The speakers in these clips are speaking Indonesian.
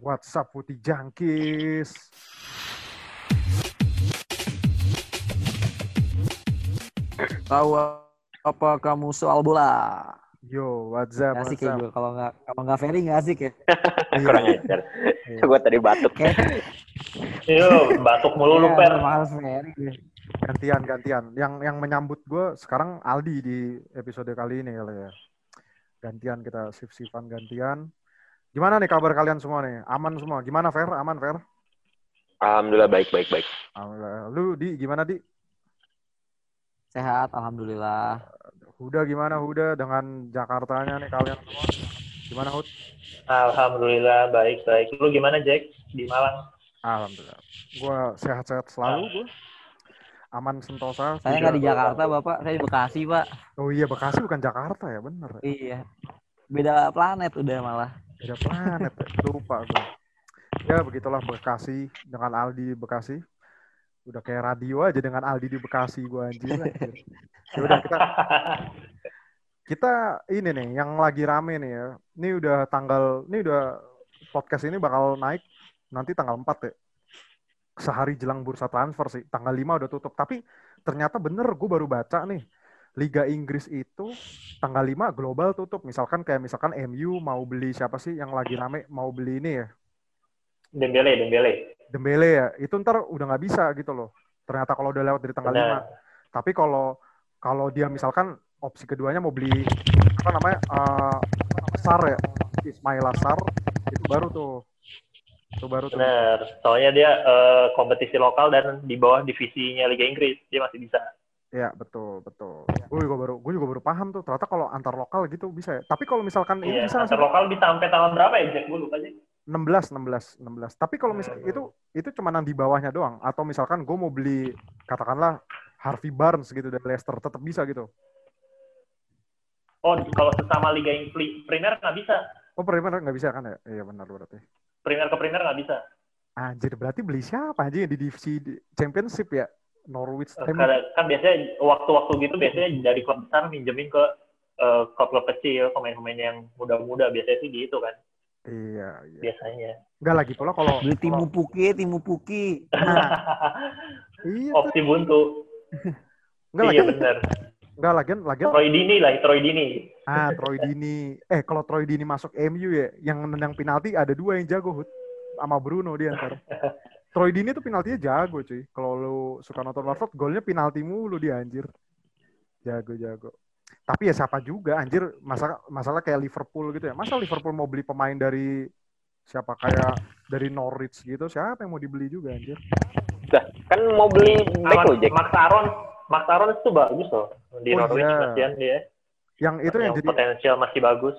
WhatsApp Putih Jangkis. Tahu apa kamu soal bola? Yo, WhatsApp. Asik ya, kalau nggak Ferry nggak asik ya. Kurang ajar. Gue tadi batuk. Yo, batuk mulu lu Fer. Mahal Ferry. Gantian. Yang menyambut gue sekarang Aldi di episode kali ini kali ya. Gantian kita sip-sipan gantian. Gimana nih kabar kalian semua nih? Aman semua. Gimana Fer? Aman Fer? Alhamdulillah baik. Alhamdulillah. Lu Di gimana Di? Sehat alhamdulillah. Huda gimana Huda dengan Jakartanya nih kalian semua? Gimana Hud? Alhamdulillah baik. Lu gimana Jack di Malang? Alhamdulillah. Gua sehat-sehat selalu gua. Aman sentosa. Saya nggak di Jakarta, Bapak. Saya di Bekasi, Pak. Oh iya, Bekasi bukan Jakarta ya, bener. Iya. Beda planet udah malah. Beda planet, lupa gue. Ya, begitulah Bekasi dengan Aldi di Bekasi. Udah kayak radio aja dengan Aldi di Bekasi, gue anjir. Yaudah, kita ini nih, yang lagi rame nih ya. Podcast ini bakal naik nanti tanggal 4 ya. Sehari jelang bursa transfer sih. Tanggal 5 udah tutup. Tapi ternyata bener, gue baru baca nih. Liga Inggris itu tanggal 5 global tutup. Misalkan MU mau beli siapa sih yang lagi rame mau beli ini ya? Dembele ya. Itu ntar udah nggak bisa gitu loh. Ternyata kalau udah lewat dari tanggal 5. Tapi kalau dia misalkan opsi keduanya mau beli Sar ya. Ismail Sar itu baru tuh. Benar, soalnya dia kompetisi lokal dan di bawah divisinya Liga Inggris, dia masih bisa. Ya, betul. Gue juga baru paham tuh, ternyata kalau antar lokal gitu bisa ya. Tapi kalau misalkan ini bisa antar lokal bisa sampai tahun berapa ya, Jack? Gue lupa aja. 16. Tapi kalau misalkan itu cuma yang di bawahnya doang, atau misalkan gue mau beli katakanlah Harvey Barnes gitu dari Leicester tetap bisa gitu. Oh, kalau sesama Liga Inggris Premier nggak bisa. Oh, Premier nggak bisa kan ya? Iya benar berarti. Premier ke Premier nggak bisa. Anjir, berarti beli siapa aja yang di divisi Championship ya? Norwich. Kan biasanya waktu-waktu gitu biasanya dari klub besar minjemin ke klub-klub kecil, pemain-pemain yang muda-muda biasanya sih gitu kan. Iya. Biasanya. Enggak lagi pula kalau beli Timu Puki. Iya. Opsi buntu. Enggak lagi. Iya benar. Enggak lagi. Troy Dini. Troy Dini. Kalau Troy Dini masuk MU ya, yang menendang penalti ada 2 yang jago, Hud. Sama Bruno dia ntar. Troy Dini tuh penaltinya jago, cuy. Kalau lu suka nonton Watford, golnya penalti mulu dia anjir. Jago. Tapi ya siapa juga anjir, masalah kayak Liverpool gitu ya. Masa Liverpool mau beli pemain dari siapa kayak dari Norwich gitu, siapa yang mau dibeli juga anjir. Kan mau beli back Jack. Max Aaron itu bagus loh. Di Norwich kasihan dia. Yang itu yang jadi potensial masih bagus.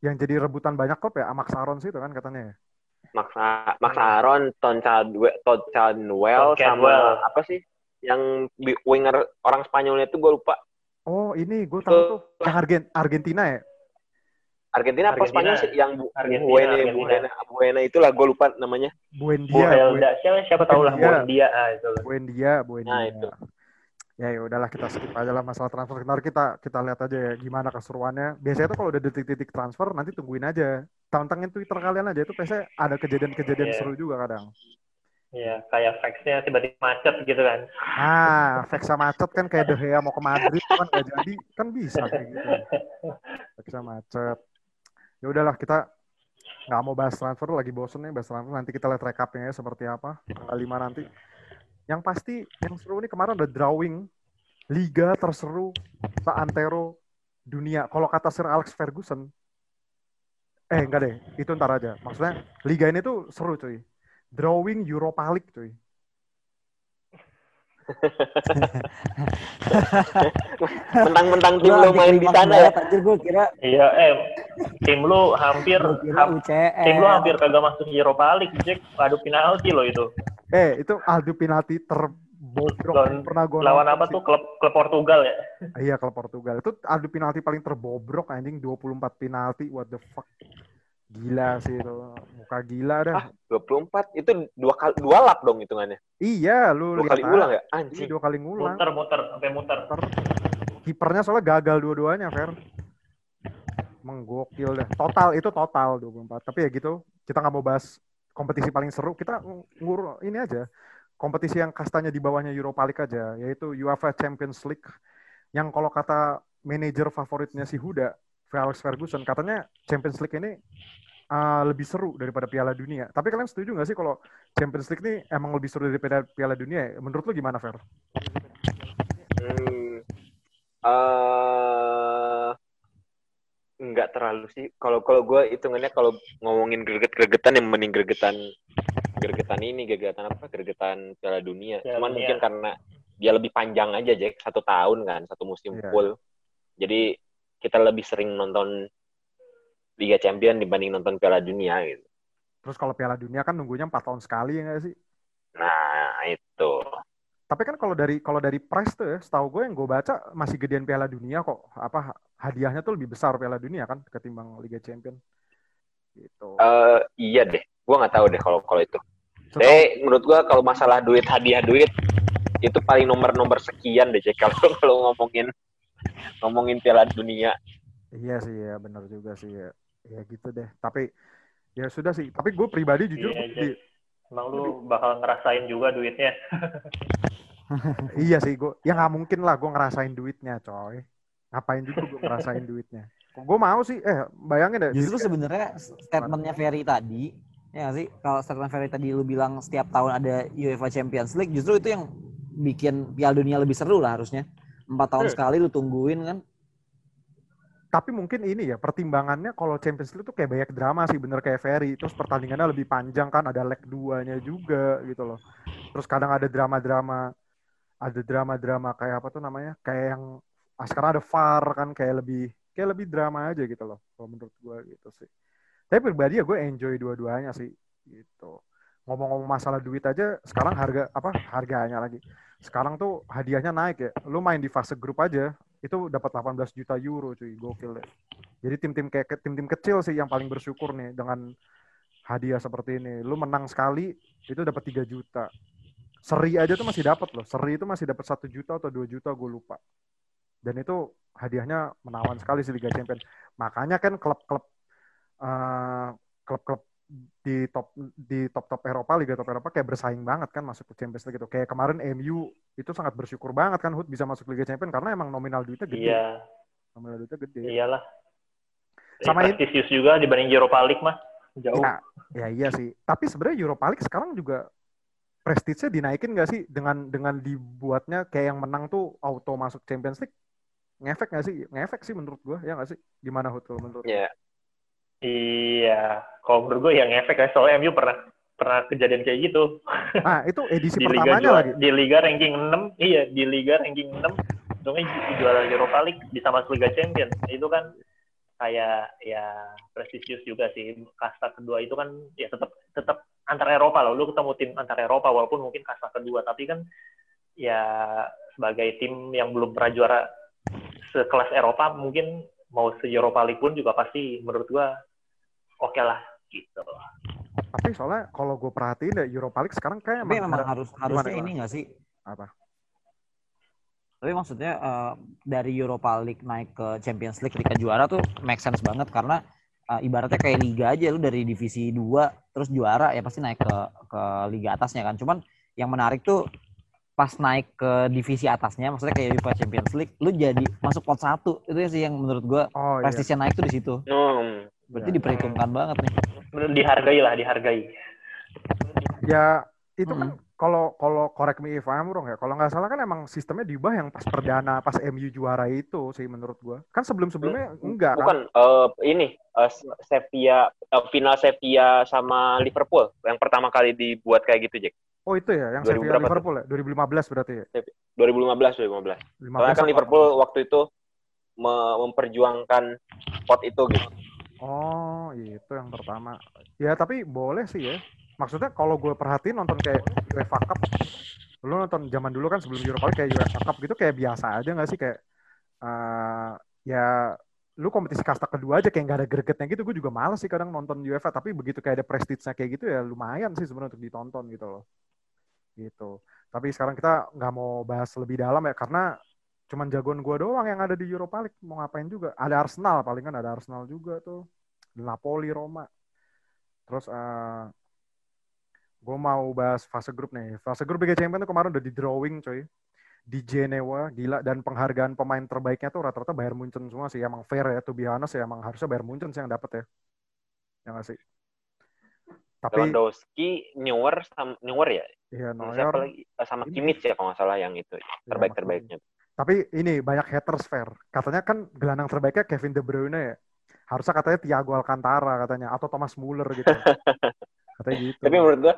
Yang jadi rebutan banyak klub ya Max Aaron sih itu kan katanya. Max Aaron, Tom Caldwell sama apa sih? Yang winger orang Spanyolnya itu gue lupa. Oh, ini gue tahu tuh. Yang Argentina ya? Argentina apa Spanyol sih yang Buena itulah gue lupa namanya. Buendia. Siapa tahu lah Buendia itu. Buendia. Nah, itu. Ya udahlah kita skip aja lah masalah transfer. Ntar kita lihat aja ya gimana keseruannya. Biasanya tuh kalau udah detik-detik transfer nanti tungguin aja. Tantangin Twitter kalian aja, itu biasanya ada kejadian-kejadian seru juga kadang. Iya, kayak fax-nya tiba-tiba macet gitu kan. Fax-nya macet kan kayak De Gea mau ke Madrid kan gak jadi, kan bisa kayak gitu. Fax-nya macet. Ya udahlah kita nggak mau bahas transfer, lagi bosen nih bahas transfer. Nanti kita lihat recap-nya seperti apa tanggal 5 nanti. Yang pasti, yang seru ini kemarin ada drawing liga terseru seantero dunia. Kalau kata Sir Alex Ferguson, enggak deh, itu ntar aja. Maksudnya, liga ini tuh seru cuy. Drawing Europa League cuy. Mentang-mentang tim lu main di sana ya. Anjir gue kira. Iya, tim lu hampir kagak masuk Europa League, Jack. Adu penalti lo itu. Itu adu penalti terbodrok yang pernah gue lawan apa sih. Tuh klub Portugal ya. Iya, klub Portugal. Itu adu penalti paling terbobrok anjing, 24 penalti. What the fuck. Gila sih itu. Muka gila dah. 24 itu dua lap dong hitungannya. Iya, lu lihat. 2 kali ulang ya? Anjing. 2 kali ngulang. Muter sampai muter. Kipernya soalnya gagal dua-duanya, Fer. Menggokil dah. Total 24, tapi ya gitu. kita nggak mau bahas kompetisi paling seru, kita ngur ini aja kompetisi yang kastanya di bawahnya Europa League aja, yaitu UEFA Champions League, yang kalau kata manajer favoritnya si Huda, Alex Ferguson, katanya Champions League ini lebih seru daripada Piala Dunia. Tapi kalian setuju nggak sih kalau Champions League ini emang lebih seru daripada Piala Dunia? Menurut lu gimana, Fer? Nggak terlalu sih. Kalau gue hitungannya kalau ngomongin greget-gregetan, yang mending gregetan Piala Dunia. Cuman mungkin karena dia lebih panjang aja, Jack. 1 tahun kan, 1 musim full. Jadi kita lebih sering nonton Liga Champions dibanding nonton Piala Dunia gitu. Terus kalau Piala Dunia kan nunggunya 4 tahun sekali, ya nggak sih? Nah, itu. Tapi kan kalau dari price tuh ya, setahu gue yang gue baca masih gedean Piala Dunia kok. Apa hadiahnya tuh lebih besar Piala Dunia kan ketimbang Liga Champions. Gitu. Iya deh. Gue nggak tahu deh kalau itu. Menurut gue kalau masalah duit, hadiah duit itu paling nomor sekian deh, kalau ngomongin Piala Dunia. Iya sih ya, benar juga sih ya. Ya gitu deh. Tapi ya sudah sih. Tapi gue pribadi jujur emang lu bakal ngerasain juga duitnya. Iya sih, gue ya nggak mungkin lah gue ngerasain duitnya, coy. Ngapain juga gue ngerasain duitnya. Gue mau sih, bayangin deh. Justru sebenarnya statementnya Ferry tadi, ya sih, kalau statement Ferry tadi lu bilang setiap tahun ada UEFA Champions League, justru itu yang bikin Piala Dunia lebih seru lah harusnya. 4 tahun sekali lu tungguin kan. Tapi mungkin ini ya, pertimbangannya kalau Champions League tuh kayak banyak drama sih, bener kayak Ferry. Terus pertandingannya lebih panjang kan, ada leg 2-nya juga gitu loh. Terus kadang ada drama-drama kayak apa tuh namanya, kayak yang sekarang ada VAR kan, kayak lebih drama aja gitu loh, kalau menurut gue gitu sih. Tapi pribadi ya gue enjoy dua-duanya sih gitu. Ngomong-ngomong masalah duit aja, sekarang harganya lagi. Sekarang tuh hadiahnya naik ya. Lu main di fase grup aja, itu dapat 18 juta euro cuy, gokil deh. Jadi tim-tim kecil sih yang paling bersyukur nih dengan hadiah seperti ini. Lu menang sekali itu dapat 3 juta. Seri aja tuh masih dapat loh. Seri itu masih dapat 1 juta atau 2 juta gue lupa. Dan itu hadiahnya menawan sekali sih Liga Champions. Makanya kan klub-klub di top Eropa, Liga top Eropa kayak bersaing banget kan masuk ke Champions League gitu. Kayak kemarin MU itu sangat bersyukur banget kan Hood bisa masuk Liga Champions karena emang nominal duitnya gede. Iya. Nominal duitnya gede. Iyalah. Sama prestisius juga dibanding Europa League mah jauh. Nah, ya iya sih. Tapi sebenarnya Europa League sekarang juga prestisnya dinaikin nggak sih dengan dibuatnya kayak yang menang tuh auto masuk Champions League? Ngefek nggak sih? Ngefek sih menurut gua, ya nggak sih? Gimana Hood kalau menurut? Iya. Yeah. Iya, kalau menurut gue yang efek ya, soalnya MU pernah kejadian kayak gitu. Nah, itu edisi pertamanya lagi. Di Liga ranking 6, iya, di Liga ranking 6, untungnya juara Europa League bisa masuk Liga Champions. Itu kan kayak ya prestisius juga sih. Kasta kedua itu kan ya tetap antar Eropa loh. Lu ketemu tim antar Eropa walaupun mungkin kasta kedua, tapi kan ya sebagai tim yang belum pernah juara sekelas Eropa, mungkin mau se-Europa League pun juga pasti menurut gue oke lah gitu. Tapi soalnya kalau gue perhatiin deh, Europa League sekarang kayak memang harusnya ini nggak sih? Apa? Tapi maksudnya dari Europa League naik ke Champions League, Liga juara tuh make sense banget karena ibaratnya kayak Liga aja, lu dari divisi 2 terus juara ya pasti naik ke Liga atasnya kan. Cuman yang menarik tuh pas naik ke divisi atasnya, maksudnya kayak UEFA Champions League, lu jadi masuk pot 1. Itu sih yang menurut gue prestisnya naik tuh di situ. Berarti diperhitungkan banget nih. Dihargai lah, dihargai. Ya, itu kan kalau correct me if I'm wrong ya, kalau nggak salah kan emang sistemnya diubah yang pas perdana, pas MU juara itu sih menurut gue. Kan sebelum-sebelumnya enggak kan? Bukan, Sevilla, final Sevilla sama Liverpool yang pertama kali dibuat kayak gitu, Jack. Oh itu ya, yang Sevilla Liverpool ya? 2015 berarti ya? 2015. Karena kan Liverpool waktu itu memperjuangkan pot itu gitu. Oh, itu yang pertama. Ya, tapi boleh sih ya. Maksudnya kalau gue perhatiin nonton kayak UEFA Cup, lu nonton zaman dulu kan sebelum Europa League kayak UEFA Cup gitu kayak biasa aja nggak sih? Kayak ya lu kompetisi kasta kedua aja kayak nggak ada gregetnya gitu. Gue juga males sih kadang nonton UEFA. Tapi begitu kayak ada prestige-nya kayak gitu ya lumayan sih sebenarnya untuk ditonton gitu loh. Gitu. Tapi sekarang kita nggak mau bahas lebih dalam ya karena cuman jagoan gue doang yang ada di Europa League, mau ngapain juga. Ada Arsenal, paling kan ada Arsenal juga tuh, Napoli, Roma. Terus gue mau bahas fase grup nih. Fase grup Liga Champions tuh kemarin udah di drawing coy. Di Jenewa, gila. Dan penghargaan pemain terbaiknya tuh rata-rata Bayern Munchen semua sih. Emang fair ya, to be honest ya. Emang harusnya Bayern Munchen sih yang dapet ya. Ya gak sih? Tapi Lewandowski, Neuer ya? Iya, Neuer. Sama Kimmich ya kalau gak salah yang itu. Terbaik-terbaiknya. Tapi ini banyak haters fair. Katanya kan gelandang terbaiknya Kevin De Bruyne ya. Harusnya katanya Thiago Alcantara katanya. Atau Thomas Muller gitu. Katanya gitu. Tapi menurut gue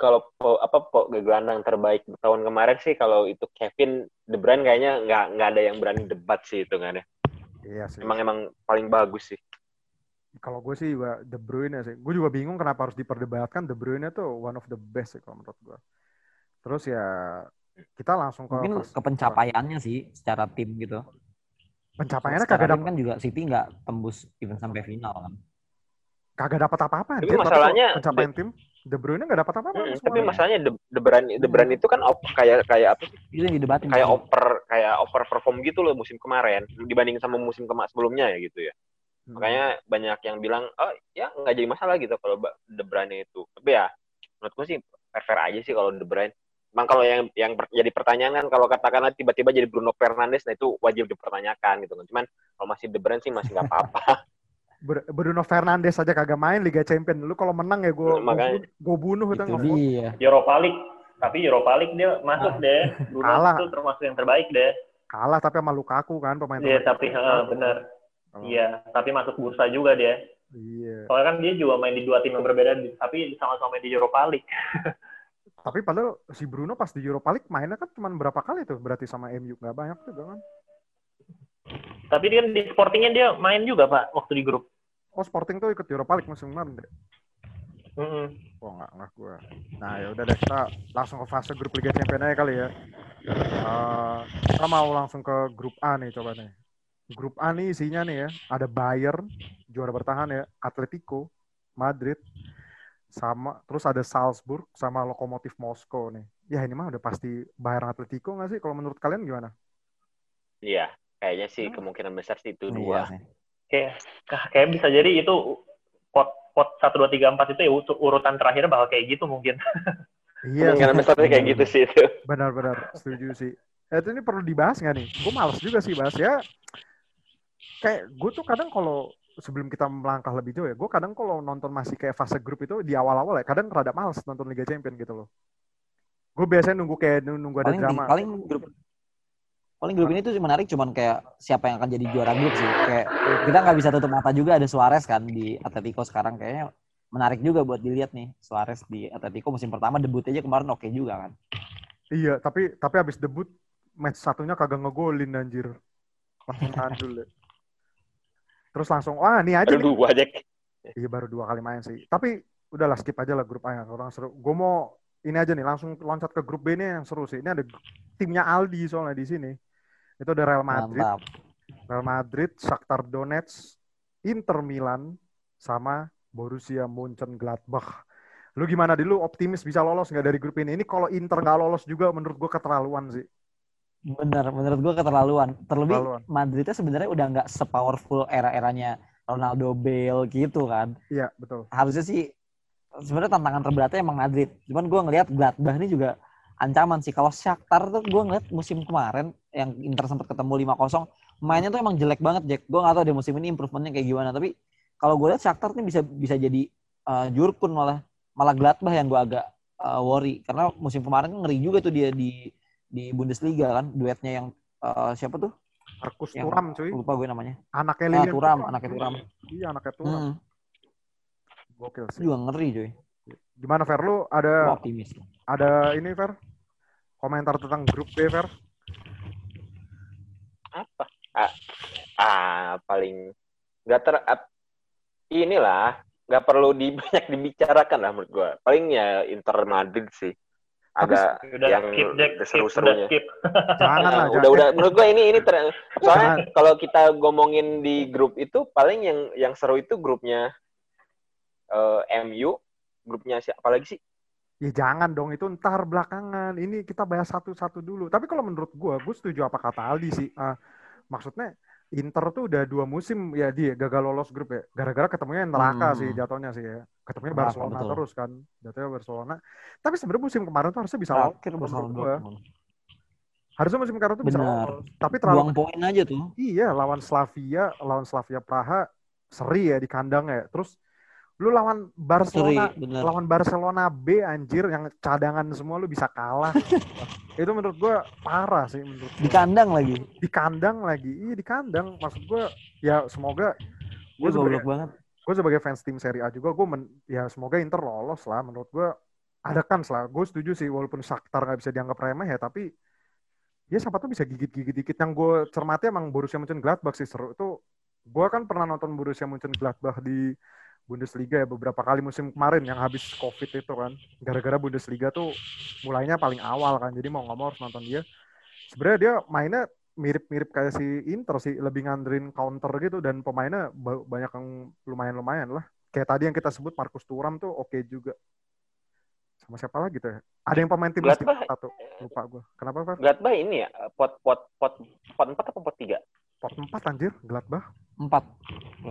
kalau gelandang terbaik tahun kemarin sih kalau itu Kevin De Bruyne kayaknya nggak ada yang berani debat sih itu kan ya. Iya sih. Emang paling bagus sih. Kalau gue sih juga De Bruyne sih. Gue juga bingung kenapa harus diperdebatkan. De Bruyne tuh one of the best sih kalau menurut gue. Terus ya kita langsung ke mungkin kepencapaiannya sih secara tim gitu. Pencapaiannya kagak dapat kan juga City nggak tembus even sampai final kan. Kagak dapat apa-apa. Tapi dia, masalahnya pencapaian tim De Bruyne nggak dapat apa-apa. Tapi masalahnya De Bruyne itu kan kayak apa sih? Itu yang didebatin. Kayak over perform gitu loh musim kemarin dibanding sama musim sebelumnya ya gitu ya. Makanya banyak yang bilang oh ya nggak jadi masalah gitu kalau De Bruyne itu. Tapi ya menurutku sih fair aja sih kalau De Bruyne. Memang kalau yang jadi pertanyaan kan kalau katakanlah tiba-tiba jadi Bruno Fernandes, nah itu wajib dipertanyakan gitu kan. Cuman kalau masih De Bruyne sih masih nggak apa-apa. Bruno Fernandes aja kagak main Liga Champions. Lu kalau menang ya gue bunuh itu dia. Europa League dia masuk deh. Bruno kalah. Itu termasuk yang terbaik deh. Kalah tapi sama Lukaku kan pemain terbaik. Iya tapi benar. Iya tapi masuk bursa juga dia. Iya. Soalnya kan dia juga main di dua tim yang berbeda tapi sama-sama main di Europa League. Tapi padahal si Bruno pas di Europa League mainnya kan cuma berapa kali tuh berarti sama MU nggak banyak juga kan. Tapi dia di Sportingnya dia main juga Pak waktu di grup. Oh Sporting tuh ikut Europa League musim kemarin deh. Oh nggak gue. Nah ya udah deh kita langsung ke fase grup Liga Champions aja kali ya. Kita mau langsung ke grup A nih coba nih. Grup A nih isinya nih ya ada Bayern juara bertahan ya, Atletico Madrid sama terus ada Salzburg sama Lokomotiv Moskow nih. Ya ini mah udah pasti Bayern Atletico nggak sih kalau menurut kalian gimana? Iya. Kayaknya sih kemungkinan besar sih itu dua. Kayak bisa jadi itu pot 1, 2, 3, 4 itu ya urutan terakhir bakal kayak gitu mungkin. Iya. Kemungkinan besarnya kayak gitu sih itu. Benar-benar setuju sih. Itu ini perlu dibahas nggak nih? Gue males juga sih bahas ya. Kayak gue tuh kadang kalau sebelum kita melangkah lebih jauh ya, gue kadang kalau nonton masih kayak fase grup itu di awal-awal ya, kadang rada males nonton Liga Champions gitu loh. Gue biasanya nunggu ada drama. Paling grup ini tuh menarik cuman kayak siapa yang akan jadi juara grup sih. Kayak kita nggak bisa tutup mata juga ada Suarez kan di Atletico sekarang. Kayaknya menarik juga buat dilihat nih Suarez di Atletico musim pertama debut aja kemarin oke juga kan. Iya, tapi abis debut match satunya kagak ngegolin anjir. Langsung handul ya. Terus langsung, wah nih aja. Baru 2 aja. Iya baru 2 kali main sih. Tapi udahlah skip aja lah grup A. Orang seru. Gue mau ini aja nih langsung loncat ke grup B nih yang seru sih. Ini ada timnya Aldi soalnya di sini. Itu ada Real Madrid, mantap. Real Madrid, Shakhtar Donetsk, Inter Milan, sama Borussia Mönchengladbach. Lu gimana dulu optimis bisa lolos nggak dari grup ini? Ini kalau Inter nggak lolos juga menurut gue keterlaluan sih. Bener, menurut gue keterlaluan. Terlebih Madridnya sebenarnya udah nggak sepowerful era-eranya Ronaldo, Bale gitu kan? Iya betul. Harusnya sih sebenarnya tantangan terberatnya emang Madrid. Cuman gue ngelihat Gladbach ini juga ancaman sih. Kalau Shakhtar tuh gue ngeliat musim kemarin yang Inter sempat ketemu 5-0, mainnya tuh emang jelek banget, Jack. Gue gak tau deh musim ini improvementnya kayak gimana. Tapi kalau gue liat Shakhtar ini bisa jadi jurkun malah Gladbach yang gue agak worry. Karena musim kemarin ngeri juga tuh dia di Bundesliga kan, duetnya yang siapa tuh? Markus Thuram cuy. Lupa gue namanya. Anaknya Lilian Thuram. Anaknya Thuram. Iya anaknya Thuram. Gokil sih. Juga ngeri cuy. Gimana Fer lu ada? Gue optimis. Ada ini Fer, komentar tentang grup B Fer. Apa? Paling nggak inilah nggak perlu banyak dibicarakan lah menurut gue. Paling ya Inter Madrid sih. Ada yang seru-serunya. Janganlah. Udah. Menurut gue ini soalnya kalau kita ngomongin di grup itu paling yang seru itu grupnya MU, grupnya siapa lagi sih? Ya jangan dong, itu ntar belakangan. Ini kita bahas satu-satu dulu. Tapi kalau menurut gue setuju apa kata Aldi sih. Maksudnya Inter tuh udah 2 musim ya dia gagal lolos grup ya. Gara-gara ketemunya yang neraka sih jatuhnya sih ya. Ketemunya Barcelona terus kan. Jatuhnya Barcelona. Tapi sebenarnya musim kemarin tuh harusnya bisa lolos. Harusnya musim kemarin tuh bisa lolos. Tapi terlalu buang poin aja tuh. Iya, lawan Slavia Praha seri ya di kandang ya. Terus lu lawan Barcelona, seri, lawan Barcelona B anjir yang cadangan semua lu bisa kalah. Itu menurut gue parah sih menurut gue. Di kandang lagi. Iya di kandang. Maksud gue ya semoga gue sebagai fans tim Serie A juga ya semoga Inter lolos lah menurut gue ada kans lah. Gue setuju sih walaupun Shakhtar enggak bisa dianggap remeh ya tapi ya siapa tuh bisa gigit-gigit dikit. Yang gue cermati emang Borussia Mönchengladbach sih seru itu. Gue kan pernah nonton Borussia Mönchengladbach di Bundesliga ya beberapa kali musim kemarin yang habis Covid itu kan. Gara-gara Bundesliga tuh mulainya paling awal kan. Jadi mau nggak mau harus nonton dia. Sebenarnya dia mainnya mirip-mirip kayak si Inter sih. Lebih ngandelin counter gitu dan pemainnya banyak yang lumayan-lumayan lah. Kayak tadi yang kita sebut Marcus Thuram tuh oke juga. Sama siapa lagi tuh ya? Ada yang pemain timnas satu. Lupa gue. Kenapa Pak? Gladbach ini ya? Pot 4 atau pot 3? Pot 4 anjir Gladbach. 4.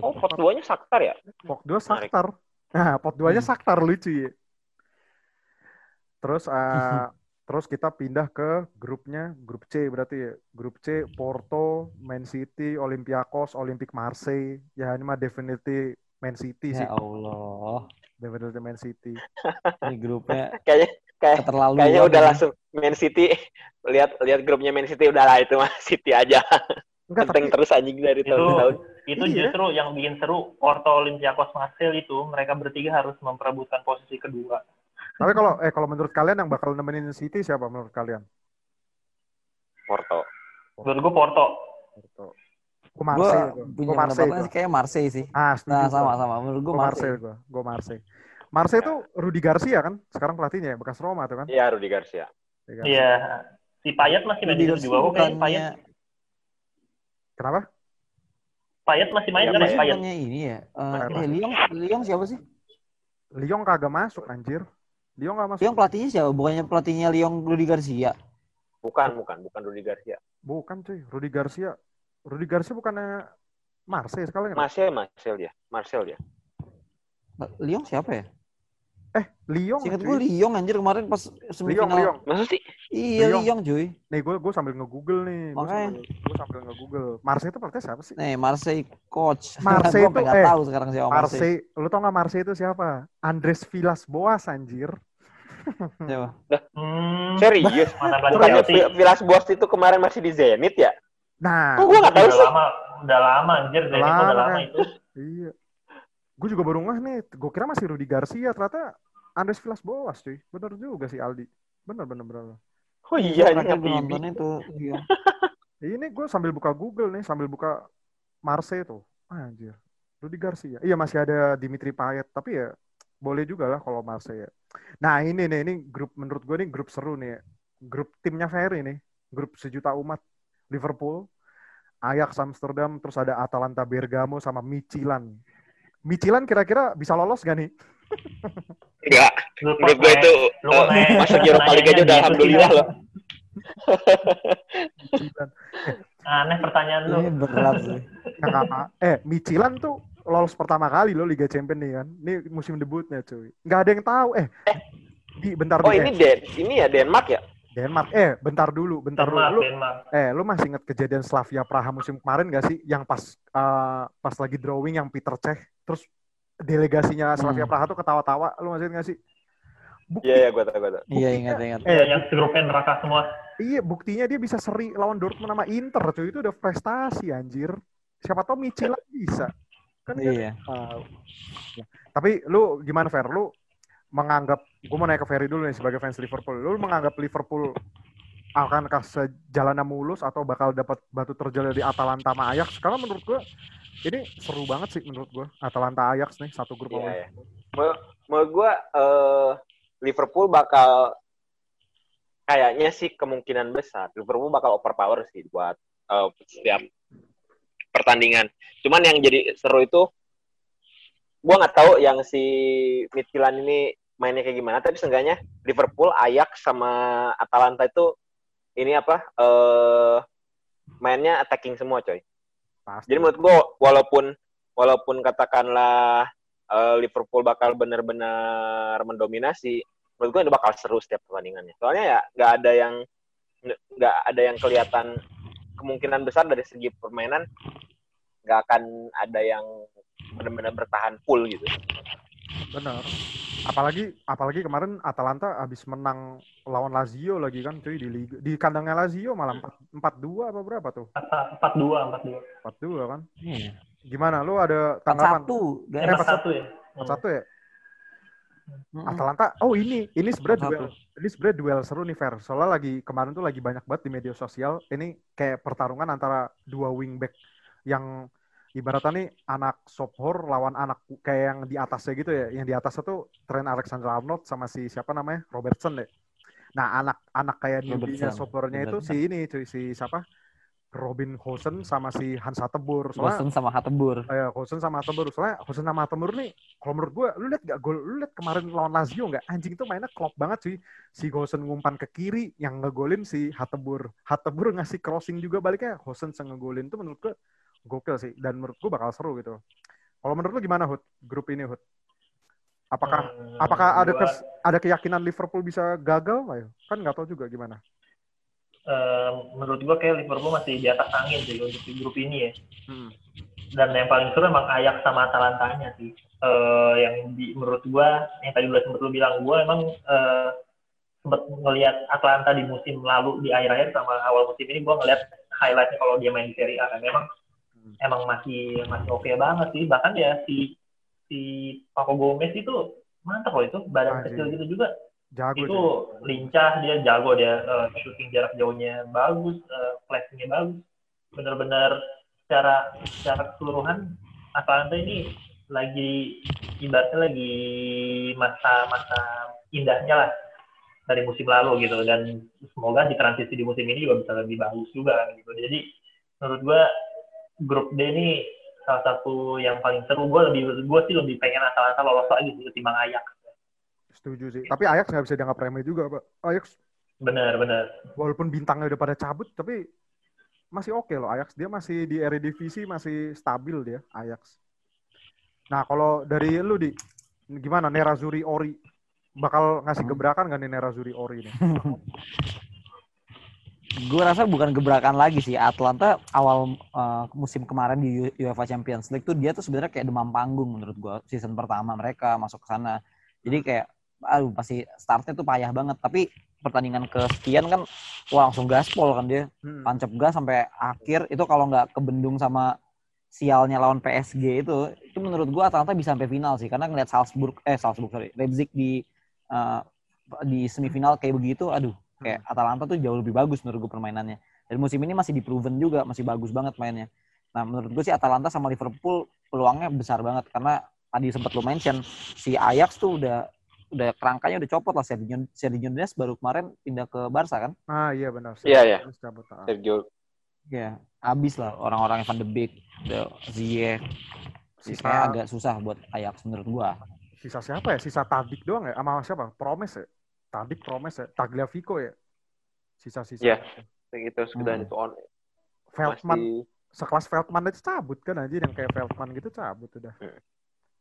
Oh, pot 2-nya Shakhtar ya? Pot 2 Shakhtar. Nah, pot 2-nya Shakhtar lucu ya. Terus terus kita pindah ke grupnya, grup C berarti ya. Grup C Porto, Man City, Olympiakos, Olympique Marseille. Ya ini mah definitely Man City sih. Ya Allah. Definitely Man City. Ini grupnya kayaknya udah langsung Man City. Lihat grupnya Man City udahlah itu mah City aja. Kenteng terus anjing dari tahun-tahun. Itu justru yang bikin seru Porto, Olympiakos, Marseille itu mereka bertiga harus memperebutkan posisi kedua. Tapi kalau menurut kalian yang bakal nemenin City siapa menurut kalian? Porto. Menurut gue Porto. Gue Marseille. Kayaknya Marseille sih. Nah, sama-sama. Menurut gue Marseille. Marseille tuh Rudi Garcia kan? Sekarang pelatihnya ya? Bekas Roma tuh kan? Iya, Rudi Garcia. Iya. Si Payet masih main di bawah kan? Payet. Kenapa? Payet masih main kan? Payet ini ya. Lyon siapa sih? Lyon kagak masuk anjir. Lyon enggak masuk. Lyon pelatihnya siapa? Bukannya pelatihnya Lyon Rudi Garcia? Bukan Rudi Garcia. Bukan cuy, Rudi Garcia bukannya Marseille sekali kan? Marseille ya. Lyon siapa ya? Lyon. Singkat gue Lyon anjir kemarin pas semifinal. Maksudnya? Iya Lyon cuy. Nih gue sambil nge-google nih. Makanya. Gue sambil nge-google. Marseille itu pelatih siapa sih? Nih Marseille coach. Marseille itu gak tahu sekarang siapa Marseille. Lu tau gak Marseille itu siapa? Andres Villas-Boas anjir. Siapa? Serius? Villas-Boas itu kemarin masih di Zenit ya? Nah. Kok gue gak tahu sih? Udah lama anjir Zenit udah lama itu. Iya. Gue juga baru ngeh nih, gue kira masih Rudi Garcia, ternyata Andres Villas-Boas cuy. Bener juga sih Aldi. Bener. Oh iya, nonton itu. Iya. Ini gue sambil buka Google nih, sambil buka Marseille tuh. Anjir, Rudi Garcia. Iya masih ada Dimitri Payet, tapi ya boleh juga lah kalau Marseille. Nah ini nih, ini grup menurut gue nih grup seru nih. Grup timnya Ferry nih, grup sejuta umat Liverpool, Ajax Amsterdam, terus ada Atalanta Bergamo sama Michelin. Michelin kira-kira bisa lolos gak nih? Enggak. Menurut gue itu masuk Eropa Liga aja udah alhamdulillah loh. Aneh pertanyaan lu. Ini berat sih. Michelin tuh lolos pertama kali loh Liga Champions nih kan. Ini musim debutnya cuy. Enggak ada yang tahu. Bentar dulu. Oh ini Denmark ya? Denmark. Bentar dulu. Lu masih ingat kejadian Slavia Praha musim kemarin gak sih? Yang pas lagi drawing yang Peter Cech. Terus delegasinya Slavia Praha tuh ketawa-tawa. Lu masih ingat gak sih? Iya, gue tahu. Iya, ingat. Yang grupnya neraka semua. Iya, buktinya dia bisa seri lawan Dortmund sama Inter. Cuy. Itu udah prestasi, anjir. Siapa tahu Michelin bisa. Kan iya. Ya. Tapi lu gimana, Fer? Lu menganggap, gue mau nanya ke Ferry dulu nih sebagai fans Liverpool. Lu menganggap Liverpool akankah sejalannya mulus atau bakal dapat batu terjal dari Atalanta sama Ajax? Karena menurut gue ini seru banget sih menurut gue. Atalanta Ajax nih satu grup. Iya. Menurut gue Liverpool bakal kayaknya sih kemungkinan besar Liverpool bakal overpower sih buat setiap pertandingan. Cuman yang jadi seru itu gue nggak tahu yang si Midtjylland ini mainnya kayak gimana. Tapi seenggaknya Liverpool, Ajax sama Atalanta itu mainnya attacking semua coy. Pasti. Jadi menurut gue walaupun katakanlah Liverpool bakal benar-benar mendominasi, menurut gue ini bakal seru setiap pertandingannya. Soalnya ya nggak ada yang kelihatan kemungkinan besar dari segi permainan, nggak akan ada yang benar-benar bertahan full gitu. Benar. Apalagi kemarin Atalanta habis menang lawan Lazio lagi kan cuy, di kandangnya Lazio malah 4-2 apa berapa tuh? 4-2 kan. Gimana lu ada tanggapan? 4-1 ya? Atalanta. Oh, ini sebenarnya duel seru nih, Fer. Soalnya kemarin tuh banyak banget di media sosial. Ini kayak pertarungan antara dua wingback yang ibaratnya nih anak Sophor lawan anak kayak yang di atasnya gitu ya. Yang di atasnya tuh Trent Alexander-Arnold sama si siapa namanya? Robertson deh. Nah, anak kayak newbie-nya Sophor-nya itu si ini cuy, si siapa? Robin Hosen sama si Hans Hattebur. Soalnya Hosen sama Hattebur nih, kalau menurut gue, lu liat kemarin lawan Lazio nggak? Anjing itu mainnya klop banget sih. Si Hosen ngumpan ke kiri, yang ngegolin si Hattebur. Hattebur ngasih crossing juga baliknya, Hosen ngegolin. Itu menurut gue gokil sih. Dan menurut gue bakal seru gitu. Kalau menurut lu gimana, Hud? Grup ini, Hud? Apakah ada keyakinan Liverpool bisa gagal? Kan nggak tahu juga gimana. Menurut gue kayak Liverpool masih di atas angin sih untuk di grup ini ya. Dan yang paling seru emang Ajax sama Atalantanya sih. Menurut gue, yang tadi udah sempet lu bilang, gue emang sempet ngelihat Atalanta di musim lalu di akhir-akhir sama awal musim ini, gue ngelihat highlightnya kalau dia main di Serie A kan emang masih oke banget sih. Bahkan ya si Paco Gomez itu mantap loh, itu badan kecil gitu juga. Jago itu dia. Lincah, dia jago, dia shooting jarak jauhnya bagus, flashingnya bagus, benar-benar secara keseluruhan Atalanta ini ibaratnya lagi masa-masa indahnya lah dari musim lalu gitu, dan semoga di transisi di musim ini juga bisa lebih bagus juga gitu. Jadi menurut gua grup D ini salah satu yang paling seru. Gua lebih pengen Atalanta lolos lagi ketimbang Ajax. Setuju sih. Tapi Ajax nggak bisa dianggap remeh juga, Pak. Ajax. Benar. Walaupun bintangnya udah pada cabut, tapi masih oke loh Ajax. Dia masih di Eredivisie, masih stabil dia Ajax. Nah, kalau dari lu di gimana Nerazzurri Ori? Bakal ngasih gebrakan nggak nih Nerazzurri Ori ini? Gue rasa bukan gebrakan lagi sih. Atlanta awal musim kemarin di UEFA Champions League tuh dia tuh sebenarnya kayak demam panggung menurut gue. Season pertama mereka masuk ke sana. Jadi kayak pasti startnya tuh payah banget, tapi pertandingan kesekian kan langsung gaspol kan dia, tancap gas sampai akhir. Itu kalau nggak kebendung sama sialnya lawan PSG itu menurut gue Atalanta bisa sampai final sih, karena ngeliat Leipzig di semifinal kayak begitu, kayak Atalanta tuh jauh lebih bagus menurut gue permainannya, dan musim ini masih diproven juga, masih bagus banget mainnya. Nah menurut gue sih Atalanta sama Liverpool peluangnya besar banget, karena tadi sempat lo mention si Ajax tuh udah kerangkanya udah copot lah. Sergio Dines baru kemarin pindah ke Barca kan? Ah iya benar. Iya. Sergio. Ya, habis lah orang-orang Van de Beek, Ziyech. Sisa agak susah buat Ajax menurut gua. Sisa siapa ya? Sisa Tadic doang ya? Sama siapa? Promes ya? Tadic, Promes ya? Tagliafico ya? Sisa-sisa. Iya. Gitu sekedar itu on. Veldman. Masih... Sekelas Veldman itu cabut kan aja, yang kayak Veldman gitu cabut udah.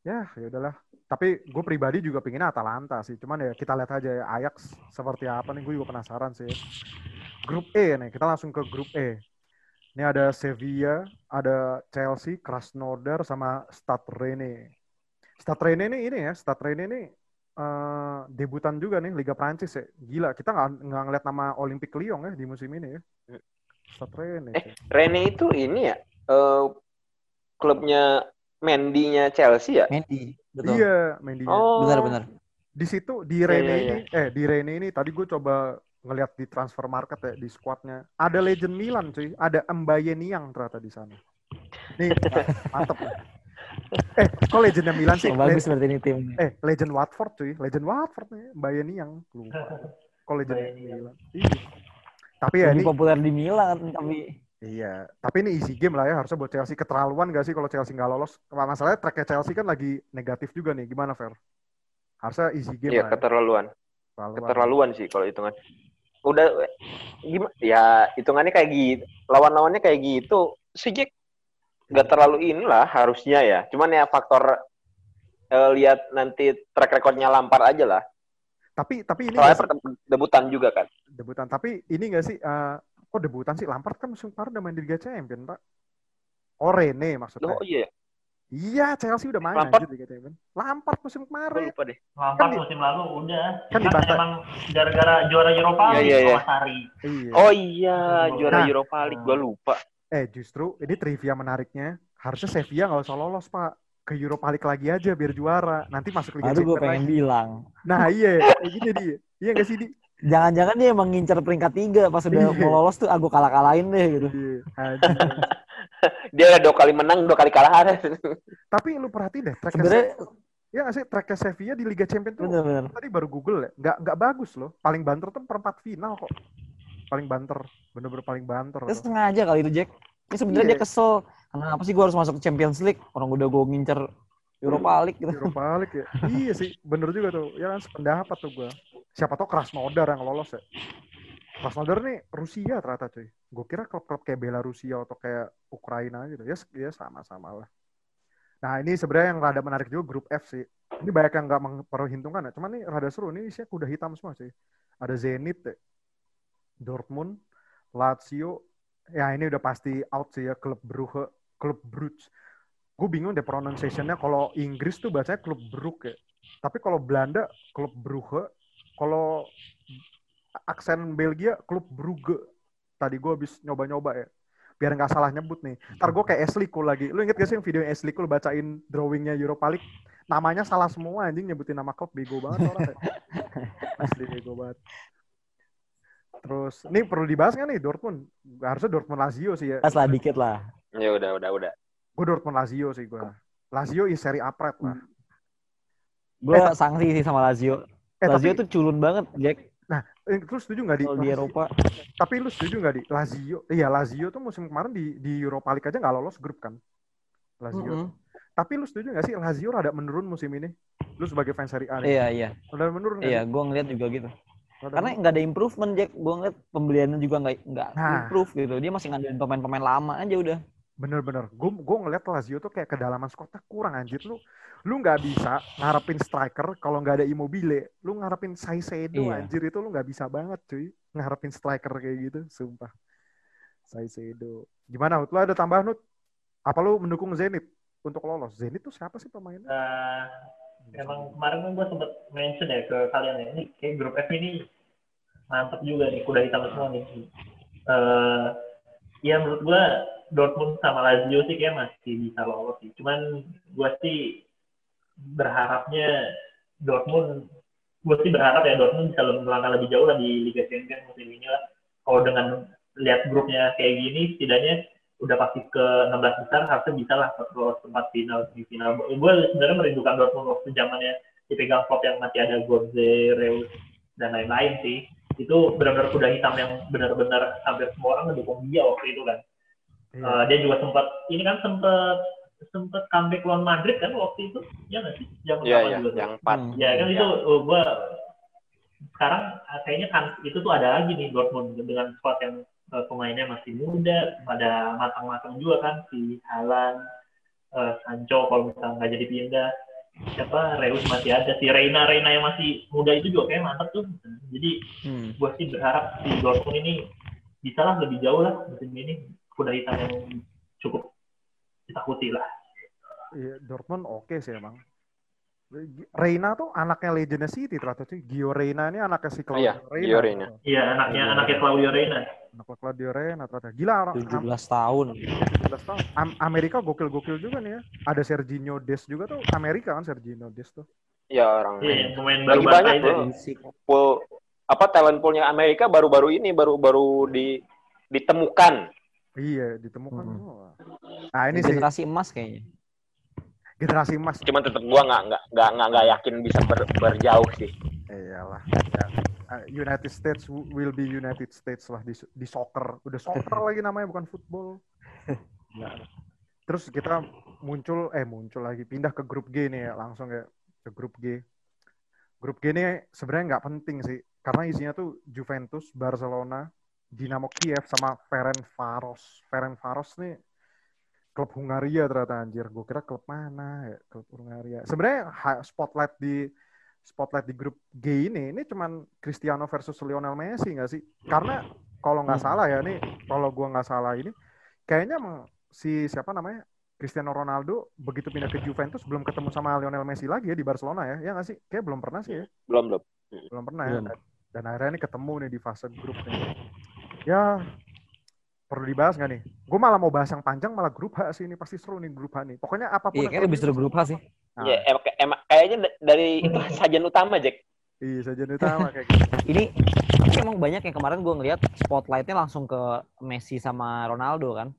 Ya udahlah. Tapi gue pribadi juga pinginnya Atalanta sih. Cuman ya kita lihat aja ya Ajax seperti apa nih. Gue juga penasaran sih. Grup E nih. Kita langsung ke grup E. Ini ada Sevilla, ada Chelsea, Krasnodar, sama Stade Rennais. Stade Rennais ini debutan juga nih Liga Prancis ya. Gila, kita nggak ngeliat nama Olympique Lyon ya di musim ini ya. Stade Rennais. Rennais itu ini ya klubnya Mendy-nya Chelsea ya? Mendy, betul. Iya, Mendy-nya. Oh. Benar. Di situ, di Rene ini, tadi gue coba ngeliat di transfer market ya, di squadnya. Ada legend Milan cuy, ada Mbaye Niang ternyata di sana. Nih, mantep. Kok legendnya Milan sih? Bagus berarti ini tim. Legend Watford cuy, legend Watford nih, Mbaye Niang. Lupa. Kok legendnya Milan? Iya. Tapi ya ini... populer di Milan, tapi... Iya, tapi ini easy game lah ya, harusnya buat Chelsea. Keterlaluan gak sih kalau Chelsea gak lolos? Masalahnya tracknya Chelsea kan lagi negatif juga nih, gimana Fer? Harusnya easy game lah. Iya, keterlaluan sih kalau hitungan. Udah, gimana? Ya hitungannya kayak gitu, lawan-lawannya kayak gitu. Si Jack nggak terlalu inilah harusnya ya. Cuman ya faktor lihat nanti track recordnya Lampard aja lah. Tapi ini soalnya debutan juga kan. Debutan. Tapi ini nggak sih? Kok debutan sih? Lampard kan musim kemarin udah main di Liga Champions, Pak. Oh Rene maksudnya. Oh iya. Iya, Chelsea udah main Lampard aja, gitu, Ben. Lampard musim kemarin. Lupa deh. Lampard kan musim lalu udah. Kan emang gara-gara juara Europa League Masari. Iya. Oh iya, juara Europa League gua lupa. Justru ini trivia menariknya, harusnya Sevilla enggak usah lolos, Pak. Ke Europa League lagi aja biar juara. Nanti masuk Liga Champions. Aduh, gue pengen bilang. Nah, iya, kayak gini dia. Iya enggak sih, Di? Jangan-jangan dia emang ngincer peringkat 3 pas udah mau lolos tuh aku kalah-kalahin deh gitu. Dia 2 kali menang, 2 kali kalah. Tapi lu perhatiin deh track sebenarnya ya sih track Sevilla di Liga Champions tuh. Bener. Tadi baru Google ya, nggak bagus loh. Paling banter tuh perempat final kok. Paling banter, bener-bener paling banter. Terus sengaja kali itu Jack. Ini sebenarnya dia kesel. Kenapa sih gua harus masuk Champions League? Orang udah gua ngincer Europa League gitu. Europa League ya. Iya sih, bener juga tuh. Ya kan sependapat tuh gua. Siapa tau Krasnodar yang lolos ya. Krasnodar nih Rusia ternyata cuy. Gue kira klub-klub kayak Belarusia atau kayak Ukraina gitu. Ya sama-sama lah. Nah ini sebenarnya yang rada menarik juga grup F sih. Ini banyak yang gak memperhitungkan ya. Cuman nih rada seru. Ini isinya kuda hitam semua sih. Ada Zenit, Dortmund, Lazio. Ya ini udah pasti out sih ya. Klub Brugge. Gue bingung deh pronunciation-nya. Kalau Inggris tuh bacanya klub Brugge ya. Tapi kalau Belanda klub Brugge. Kalau aksen Belgia, klub Brugge. Tadi gue habis nyoba-nyoba ya. Biar nggak salah nyebut nih. Ntar gue kayak Ashley Cole lagi. Lu inget gak sih yang video Ashley Cole bacain drawingnya Europa League? Namanya salah semua anjing, nyebutin nama klub. Bego banget orang. Asli bego banget. Terus, ini perlu dibahas nggak nih Dortmund? Harusnya Dortmund-Lazio sih ya. Pas lah, dikit lah. Ya udah. Gue Dortmund-Lazio sih gue. Lazio is seri apret lah. Gue sanksi sih sama Lazio. Lazio tuh culun banget, Jack. Nah, lu setuju nggak di Eropa? Tapi lu setuju nggak di Lazio? Iya, Lazio tuh musim kemarin di Europa League aja nggak lolos grup kan, Lazio. Mm-hmm. Tapi lu setuju nggak sih Lazio rada menurun musim ini? Lu sebagai fans Serie A. Iya. Rada menurun. Iya, gue ngeliat juga gitu. Karena nggak ada improvement, Jack. Gue ngeliat pembeliannya juga nggak improve gitu. Dia masih ngandelin pemain-pemain lama aja udah. Bener. Gue ngeliat Lazio tuh kayak kedalaman skotnya kurang anjir. Lu nggak bisa ngarepin striker kalau nggak ada Immobile. Lu ngarepin Saicedo anjir itu lu nggak bisa banget cuy. Ngarepin striker kayak gitu, sumpah. Saicedo. Gimana? Lu ada tambahan, Nut? Apa lu mendukung Zenit untuk lolos? Zenit tuh siapa sih pemainnya? Emang kemarin gue sempet mention ya ke kalian ya. Ini kayak grup F ini mantep juga nih. Kuda hitam semua nih. Ya menurut gue Dortmund sama Lazio sih kayak masih bisa lolos sih. Cuman gue sih berharap ya Dortmund bisa melangkah lebih jauh lah di Liga Champions musim ini lah. Kalau dengan lihat grupnya kayak gini, setidaknya udah pasti ke 16 besar harusnya bisa lah lolos tempat final, semifinal. Gue sebenarnya merindukan Dortmund waktu zamannya dipegang klub yang masih ada Götze, Reus dan lain-lain sih. Itu benar-benar kuda hitam yang benar-benar hampir semua orang mendukung dia waktu itu kan. Dia juga sempat comeback lawan Madrid kan waktu itu, ya nggak sih? Yang 4 juga. Yang 4. Ya kan itu gue sekarang kayaknya kan itu tuh ada lagi nih Dortmund dengan squad yang pemainnya masih muda, pada matang-matang juga kan si Haaland, Sancho kalau misalnya nggak jadi pindah, siapa Reus masih ada, si Reina yang masih muda itu juga kayak mantap tuh. Jadi gue sih berharap si Dortmund ini bisa lah lebih jauh lah musim ini. Kuda hitam yang cukup ditakuti lah. Iya, Dortmund oke sih emang. Reina tuh anaknya legendnya City ternyata sih. Gio Reina ini anaknya si Claudio Reina. Iya, anaknya Claudio Reina. Anaknya Claudio Reina ternyata. Gila orang 17 tahun. Amerika gokil-gokil juga nih ya. Ada Serginho Des juga tuh. Amerika kan Serginho Des tuh. Iya, orang. Iya, pemain baru banyak loh. Apa talent pool-nya Amerika baru-baru ini baru ditemukan. Iya, ditemukan semua. Nah, ini generasi emas kayaknya. Generasi emas. Cuman tetap gua enggak yakin bisa berjauh sih. Iyalah. United States will be United States lah di soccer. Udah soccer lagi namanya bukan football. Nah. Terus kita muncul lagi pindah ke grup G nih ya, langsung kayak ke grup G. Grup G ini sebenarnya enggak penting sih karena isinya tuh Juventus, Barcelona, Dinamo Kiev sama Ferencvaros. Ferencvaros nih klub Hungaria ternyata, anjir. Gue kira klub mana ya, klub Hungaria. Sebenarnya spotlight di grup G ini cuman Cristiano versus Lionel Messi nggak sih? Karena kalau nggak salah ya nih, kalau gue nggak salah ini, kayaknya si siapa namanya Cristiano Ronaldo begitu pindah ke Juventus belum ketemu sama Lionel Messi lagi ya di Barcelona ya, ya nggak sih? Kayak belum pernah sih ya? Belum pernah ya. Dan akhirnya ini ketemu nih di fase grup nih. Ya perlu dibahas nggak nih? Gue malah mau bahas yang panjang malah grup H sih, ini pasti seru nih grup H nih. Pokoknya apapun. Iya kayaknya lebih seru grup H sih. Nah. Ya, emang kayaknya dari itu sajian utama, Jack. Iya, sajian utama kayak gitu. Ini emang banyak yang kemarin gue ngeliat spotlightnya langsung ke Messi sama Ronaldo kan.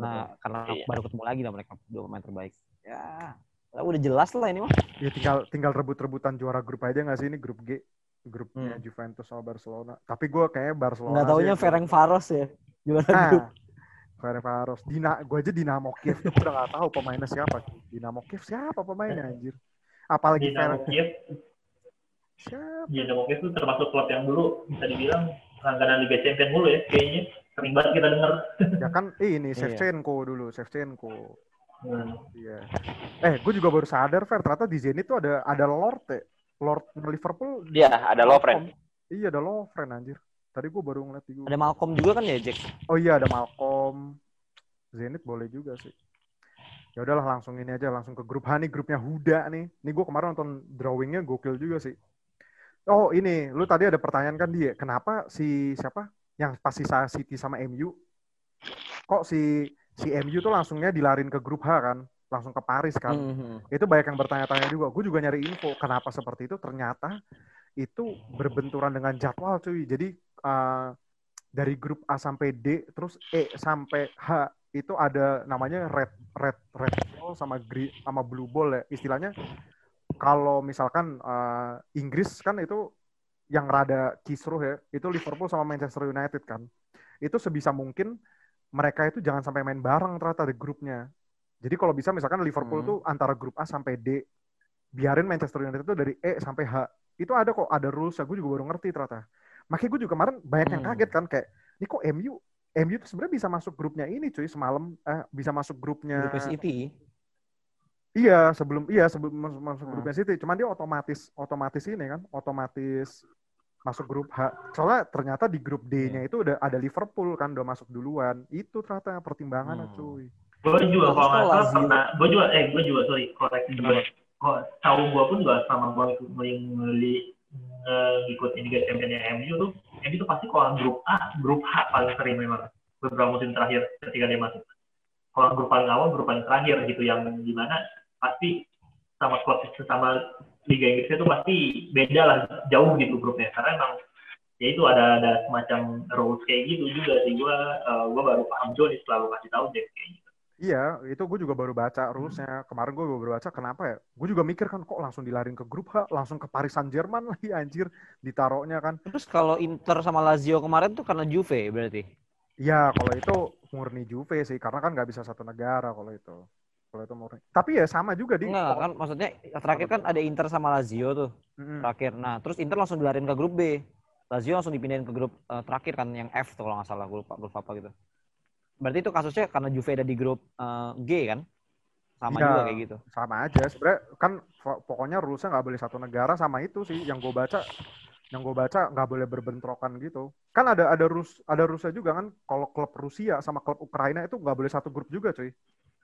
Nah, karena baru ketemu lagi lah mereka dua pemain terbaik. Ya, udah jelas lah ini mah. Ya tinggal rebut-rebutan juara grup aja nggak sih ini grup G, grupnya Juventus sama Barcelona. Tapi gue kayaknya Barcelona. Nggak taunya Ferencváros ya juara grup. Ferencváros, gue aja Dinamo Kiev tuh udah nggak tahu pemainnya siapa. Dinamo Kiev siapa pemainnya anjir? Apalagi Dinamo Kiev. Siapa? Dinamo Kiev itu termasuk klub yang dulu bisa dibilang langganan Liga Champions dulu ya, kayaknya sering banget kita dengar. Ya kan, ini Shevchenko dulu, Shevchenko. Iya. Gue juga baru sadar, Fer, ternyata di Zenit tuh ada Lord ya, Lord Liverpool. Iya, ada Lovren. Iya, ada Lovren anjir. Tadi gue baru ngeliat di Google. Ada Malcolm juga kan ya, Jack? Oh iya, ada Malcolm. Zenit boleh juga sih. Ya udahlah, langsung ini aja. Langsung ke grup H nih, grupnya Huda nih. Nih gue kemarin nonton drawingnya gokil juga sih. Oh ini, lu tadi ada pertanyaan kan dia. Kenapa si siapa? Yang pasti City sama MU. Kok si MU tuh langsungnya dilarin ke grup H kan? Langsung ke Paris kan? Itu banyak yang bertanya-tanya juga. Gue juga nyari info kenapa seperti itu. Ternyata itu berbenturan dengan jadwal cuy. Jadi dari grup A sampai D terus E sampai H itu ada namanya red ball sama green sama blue ball ya istilahnya. Kalau misalkan Inggris kan itu yang rada kisruh ya, itu Liverpool sama Manchester United kan. Itu sebisa mungkin mereka itu jangan sampai main bareng ternyata di grupnya. Jadi kalau bisa misalkan Liverpool tuh antara grup A sampai D, biarin Manchester United itu dari E sampai H. Itu ada kok, ada rules ya, gue juga baru ngerti ternyata. Makanya gue juga kemarin banyak yang kaget kan, kayak ini kok MU tuh sebenarnya bisa masuk grupnya ini cuy, semalam bisa masuk grupnya City. Iya, sebelum masuk grupnya City, cuman dia otomatis ini kan, otomatis masuk grup H. Soalnya ternyata di grup D-nya itu udah ada Liverpool kan, udah masuk duluan. Itu ternyata pertimbangannya cuy. Gue juga sorry, koreksi gue. Tahu gue pun gak sama gue yang beli ngikutin Liga Champions MU tuh pasti kalau grup H paling sering memang beberapa musim terakhir ketika dia masuk. Kalau grup paling awal, grup paling terakhir gitu yang dimana pasti sama klub sama Liga Inggrisnya tuh pasti beda lah jauh gitu grupnya. Karena emang ya itu ada semacam rules kayak gitu juga sih. Gue baru paham juga nih setelah kasih tahu deh kayak gitu. Iya, itu gue juga baru baca rulesnya. Kemarin gue baru baca, kenapa ya? Gue juga mikir kan, kok langsung dilarin ke grup H, langsung ke Paris Saint-Germain lagi, anjir, ditaruhnya kan. Terus kalau Inter sama Lazio kemarin tuh karena Juve berarti? Iya, kalau itu murni Juve sih, karena kan nggak bisa satu negara kalau itu. Kalau itu murni. Tapi ya sama juga, Di. Nggak, kan maksudnya terakhir kan ada Inter sama Lazio tuh, terakhir. Nah, terus Inter langsung dilarin ke grup B. Lazio langsung dipindahin ke grup terakhir kan, yang F tuh kalau nggak salah, grup apa gitu. Berarti itu kasusnya karena Juve ada di grup G kan? Sama ya, juga kayak gitu. Sama aja. Sebenarnya kan pokoknya rules-nya nggak boleh satu negara sama itu sih. Yang gue baca nggak boleh berbentrokan gitu. Kan ada rules-nya juga kan. Kalau klub Rusia sama klub Ukraina itu nggak boleh satu grup juga cuy.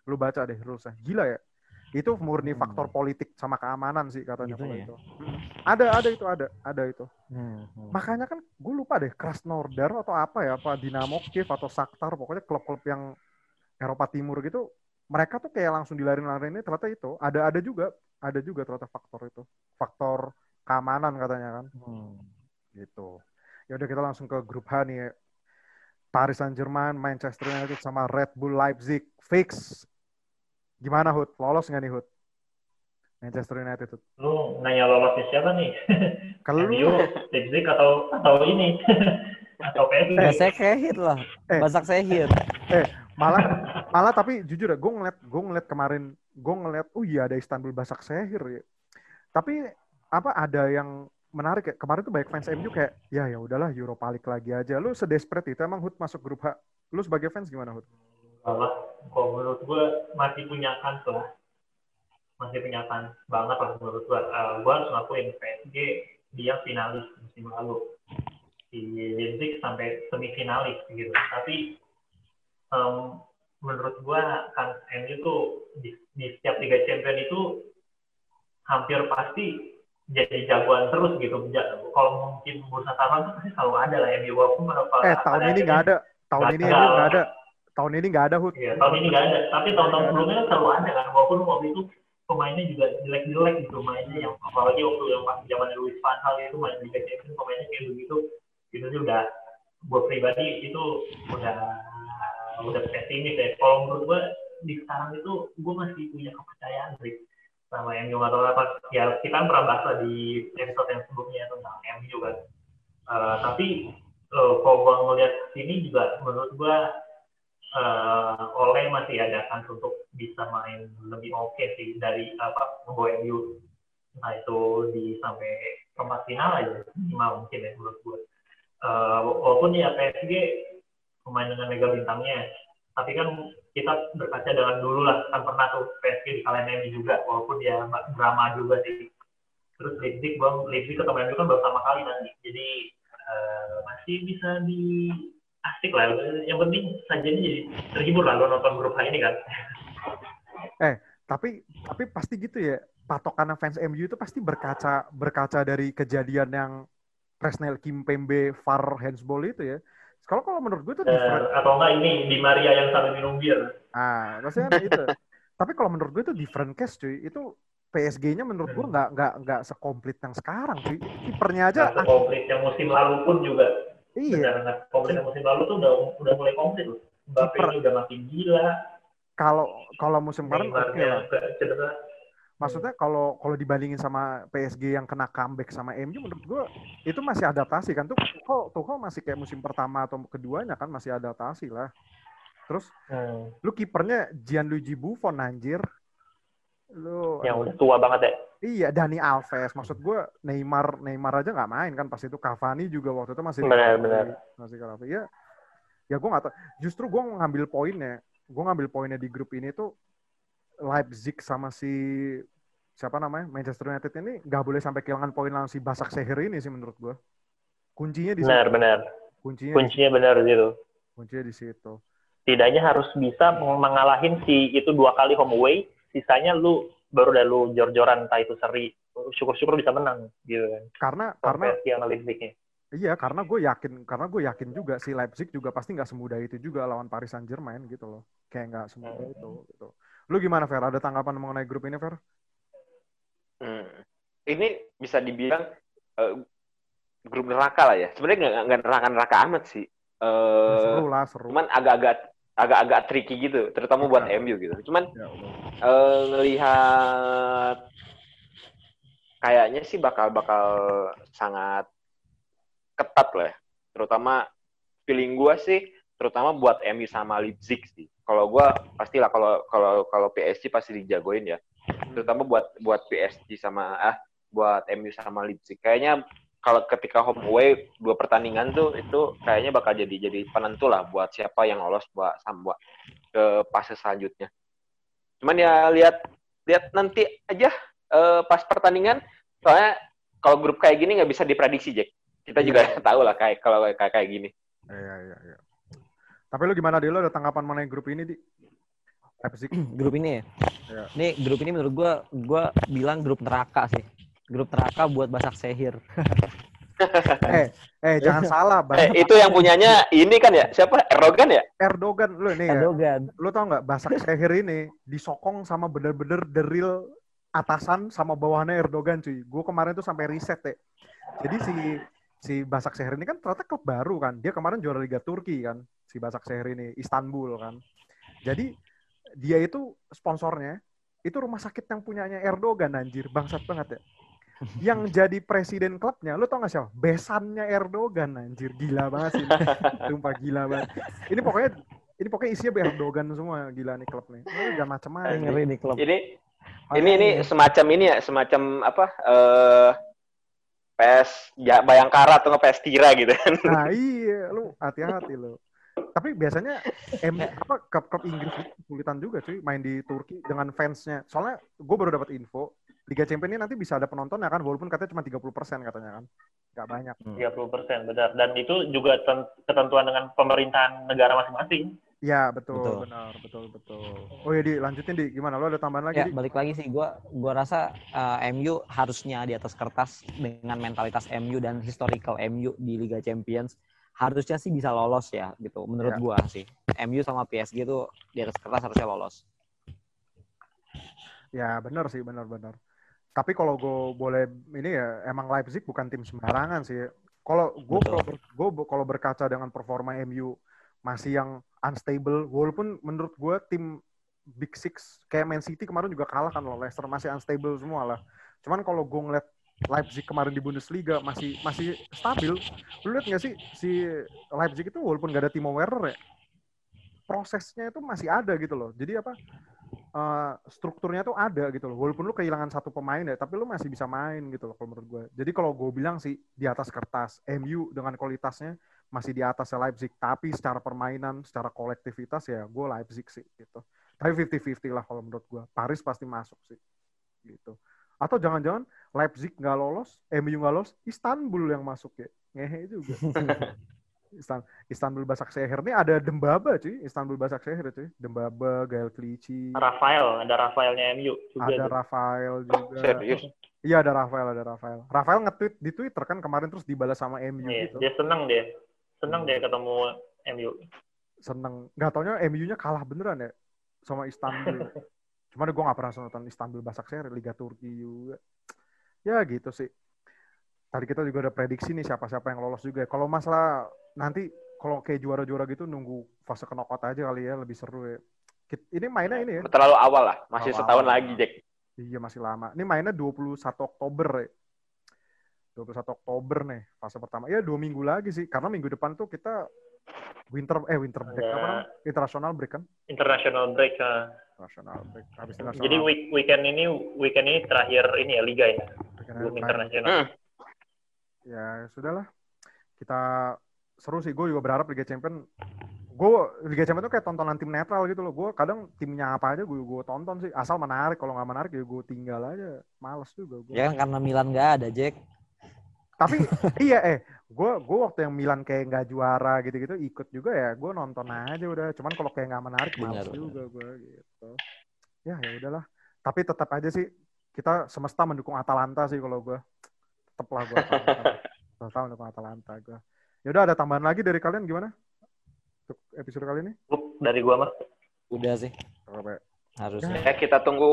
Lu baca deh rules-nya. Gila ya. Itu murni faktor politik sama keamanan sih katanya. Gitu ya? Itu. Ada itu. Makanya kan gue lupa deh, Krasnodar atau apa ya, apa Dinamo Kiev atau Shakhtar, pokoknya klub-klub yang Eropa Timur gitu, mereka tuh kayak langsung dilarin-larin ini ternyata itu. Ada juga ternyata faktor itu. Faktor keamanan katanya kan. Gitu. Ya udah kita langsung ke grup H nih ya. Paris Saint-Germain, Manchester United sama Red Bull Leipzig fix. Gimana, Hud? Lolos nggak nih, Hud? Manchester United, Hud. Lu nanya lolosnya siapa nih? Kalau Leipzig atau ini? Atau PSG? Basak sehir lah. Basak sehir. Malah tapi jujur ya, gue ngeliat kemarin, iya ada Istanbul Basak sehir ya. Tapi apa ada yang menarik ya? Kemarin tuh banyak fans MU kayak, ya udahlah Europa League lagi aja. Lu sedesperate itu emang, Hud, masuk grup H. Lu sebagai fans gimana, Hud? Lah, kalau menurut gue masih punya kans banget lah menurut gue. Gue harus ngakuin PSG dia finalis musim lalu di Leipzig sampai semifinalis gitu. Tapi menurut gue kans MU tuh di setiap Liga Champion itu hampir pasti jadi jagoan terus gitu. Kalau mungkin bursa saham tuh pasti selalu ada lah MU walaupun tahun ini nggak ada. Tahun ini nggak ada. Iya, tahun ini nggak ada. Tapi tahun-tahun sebelumnya selalu ada kan. Walaupun waktu itu pemainnya juga jelek-jelek gitu mainnya. Yang apalagi waktu yang pas zaman Luis Van Gaal itu main Liga Champions pemainnya kayak begitu. Itu sih udah, gue pribadi itu udah pesimis ya. Kalau menurut gue di sekarang itu gue masih punya kepercayaan sih sama MU atau apa. Ya kita pernah bahas di episode yang sebelumnya tentang MU juga. Tapi kalau gue ngeliat sini juga menurut gue Oleh masih ada kans untuk bisa main lebih oke sih dari MU. Nah itu di sampai perempat final aja minimal mungkin ya menurut gue. Walaupun ya PSG pemain dengan mega bintangnya, tapi kan kita berkaca dengan dulu lah, kan pernah tuh PSG di kalahin MU juga, walaupun dia drama juga sih. Terus Leipzig ketemu MU kan baru sama kali nanti, jadi masih bisa di asik lah, yang penting sajiannya jadi terhibur lah lo nonton grup hari ini kan. Tapi pasti gitu ya, patokan fans MU itu pasti berkaca dari kejadian yang Presnel Kimpembe VAR handsball itu ya. Kalau menurut gue itu different. Atau enggak ini Di Maria yang sambil minum bir. Ah, maksudnya itu. Tapi kalau menurut gue itu different case cuy. Itu PSG-nya menurut gue nggak sekomplit yang sekarang cuy. Kipernya aja sekomplit yang musim lalu pun juga. Iya. Komplit musim lalu tuh udah mulai komplit loh. Mbappe udah makin gila. Kalau musim kemarin oke lah. Maksudnya kalau dibandingin sama PSG yang kena comeback sama MU, menurut gue itu masih adaptasi kan tuh. Tuchel masih kayak musim pertama atau keduanya kan masih adaptasi lah. Terus lu kipernya Gianluigi Buffon anjir. Lu yang udah tua banget ya. Iya, Dani Alves. Maksud gue Neymar aja nggak main kan pas itu. Cavani juga waktu itu masih benar. Ya gue nggak tahu. Justru gue ngambil poinnya. Gue ngambil poinnya di grup ini tuh Leipzig sama si siapa namanya Manchester United ini nggak boleh sampai kehilangan poin lawan si Basak Sehir ini sih menurut gue. Kuncinya di situ. Benar. Kuncinya benar gitu. Kuncinya di situ. Tidaknya harus bisa mengalahin si itu 2 kali home away. Sisanya lu baru jor-joran entah itu seri, syukur-syukur bisa menang gitu kan. Karena Leipzignya. Iya, karena gue yakin juga si Leipzig juga pasti nggak semudah itu juga lawan Paris Saint-Germain gitu loh. Kayak nggak semudah itu gitu. Lu gimana Fer? Ada tanggapan mengenai grup ini Fer? Ini bisa dibilang grup neraka lah ya. Sebenarnya nggak neraka-neraka amat sih. Seru. Cuman agak-agak tricky gitu, terutama buat MU gitu. Cuman ngelihat kayaknya sih bakal sangat ketat lah. Terutama feeling gue sih, terutama buat MU sama Leipzig sih. Kalau gue pastilah kalau PSG pasti dijagoin ya. Terutama buat PSG buat MU sama Leipzig. Kayaknya kalau ketika home away 2 pertandingan tuh itu kayaknya bakal jadi penentu lah buat siapa yang lolos buat ke fase selanjutnya. Cuman ya lihat nanti aja pas pertandingan, soalnya kalau grup kayak gini nggak bisa diprediksi Jack. Kita juga tahu lah kayak gini. Iya. Tapi lu gimana Dilo, ada tanggapan mengenai grup ini di? Grup ini ya. Yeah. Nih grup ini menurut gue bilang grup neraka sih. Grup neraka buat Basak Sehir. Jangan salah, Bang. Itu yang punyanya ini kan ya? Siapa? Erdogan ya? Erdogan lu nih. Erdogan. Ya? Lu tau nggak Basak Sehir ini disokong sama bener-bener deril atasan sama bawahannya Erdogan cuy. Gue kemarin tuh sampai riset ya. Jadi si Basak Sehir ini kan ternyata klub baru kan. Dia kemarin juara Liga Turki kan. Si Basak Sehir ini Istanbul kan. Jadi dia itu sponsornya itu rumah sakit yang punyanya Erdogan anjir. Bangsat banget ya. Yang jadi presiden klubnya, lu tau gak siapa? Besannya Erdogan, anjir. Gila banget sih. Sumpah gila banget. Ini pokoknya isinya Erdogan semua. Gila nih klub nih. Lu jangan macem-macem. Ngeri nih klub. Ini semacam ini ya, semacam apa, PS Bayangkara atau PS Tira gitu kan. Nah iya, lu hati-hati lu. Tapi biasanya klub-klub Inggris kesulitan juga cuy main di Turki dengan fansnya. Soalnya gue baru dapat info Liga Champions ini nanti bisa ada penonton ya kan, walaupun katanya cuma 30% katanya kan. Nggak banyak. 30% benar. Dan itu juga ketentuan dengan pemerintahan negara masing-masing. Ya, betul. Benar, betul. Oh ya, Di, lanjutin Di. Gimana? Lo ada tambahan lagi? Ya, balik lagi sih gua rasa MU harusnya di atas kertas dengan mentalitas MU dan historical MU di Liga Champions harusnya sih bisa lolos ya gitu menurut gua sih. MU sama PSG tuh di atas kertas harusnya lolos. Ya, benar sih, benar. Tapi kalau gue boleh ini ya, emang Leipzig bukan tim sembarangan sih. Kalau gue kalau berkaca dengan performa MU masih yang unstable, walaupun menurut gue tim Big Six kayak Man City kemarin juga kalah kan loh Leicester, masih unstable semua lah. Cuman kalau gue ngeliat Leipzig kemarin di Bundesliga masih stabil. Lu lihat nggak sih si Leipzig itu walaupun nggak ada Timo Werner ya, prosesnya itu masih ada gitu loh. Jadi apa? Strukturnya tuh ada gitu loh. Walaupun lu kehilangan satu pemain ya, tapi lu masih bisa main gitu loh kalau menurut gue. Jadi kalau gue bilang sih di atas kertas MU dengan kualitasnya masih di atas Leipzig, tapi secara permainan, secara kolektivitas ya gue Leipzig sih gitu. Tapi 50-50 lah kalau menurut gue. Paris pasti masuk sih gitu. Atau jangan-jangan Leipzig nggak lolos, MU nggak lolos, Istanbul yang masuk ya. Ngehe juga. Istanbul Başakşehir ini ada Dembaba cuy, Istanbul Başakşehir cuy, Dembaba, Gael Clichy, Rafael, ada Rafaelnya MU juga, ada tuh. Rafael juga. Serius? Iya, ada Rafael. Rafael nge-tweet di Twitter kan kemarin terus dibalas sama MU gitu. Dia seneng deh ketemu MU. Seneng, nggak taunya MU-nya kalah beneran ya sama Istanbul. Cuman gue nggak pernah nonton Istanbul Başakşehir Liga Turki juga. Ya gitu sih. Tadi kita juga ada prediksi nih siapa-siapa yang lolos juga. Kalau masalah nanti kalau kayak juara-juara gitu nunggu fase knockout aja kali ya, lebih seru ya. Ini mainnya ini ya. Terlalu awal lah, masih setahun lagi, Jack. Iya, masih lama. Ini mainnya 21 Oktober ya. 21 Oktober nih, fase pertama. Ya, 2 minggu lagi sih. Karena minggu depan tuh kita winter break. Apa namanya? International break kan? International break. Habis international. Jadi weekend ini terakhir ini ya, Liga ya. Belum internasional. Ya, sudahlah. Kita seru sih, gue juga berharap Liga Champions tuh kayak tontonan tim netral gitu loh. Gue kadang timnya apa aja gue tonton sih, asal menarik. Kalau nggak menarik ya gue tinggal aja, males juga gue. Ya karena Milan nggak ada, Jack. Tapi gue waktu yang Milan kayak nggak juara gitu ikut juga ya, gue nonton aja udah. Cuman kalau kayak nggak menarik males juga gue gitu. Ya udahlah. Tapi tetap aja sih kita semesta mendukung Atalanta sih kalau gue. Tetaplah gue tahun depan Atalanta gue. Yaudah, ada tambahan lagi dari kalian gimana untuk episode kali ini? Dari gue mah udah sih. Harusnya kita tunggu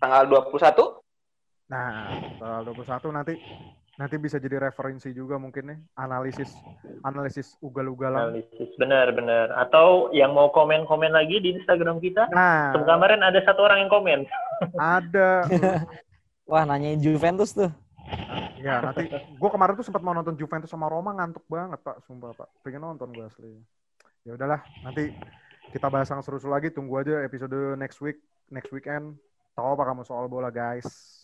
tanggal 21. Nah, tanggal 21 nanti bisa jadi referensi juga mungkin nih, analisis ugal-ugalan. Benar. Atau yang mau komen lagi di Instagram kita. Nah, kemarin ada satu orang yang komen. Ada. Wah, nanyain Juventus tuh. Ya, nanti gue kemarin tuh sempat mau nonton Juventus sama Roma, ngantuk banget Pak, sumpah Pak. Pengen nonton gue asli. Ya udahlah, nanti kita bahas yang seru-seru lagi, tunggu aja episode next weekend. Tahu apa kamu soal bola, guys.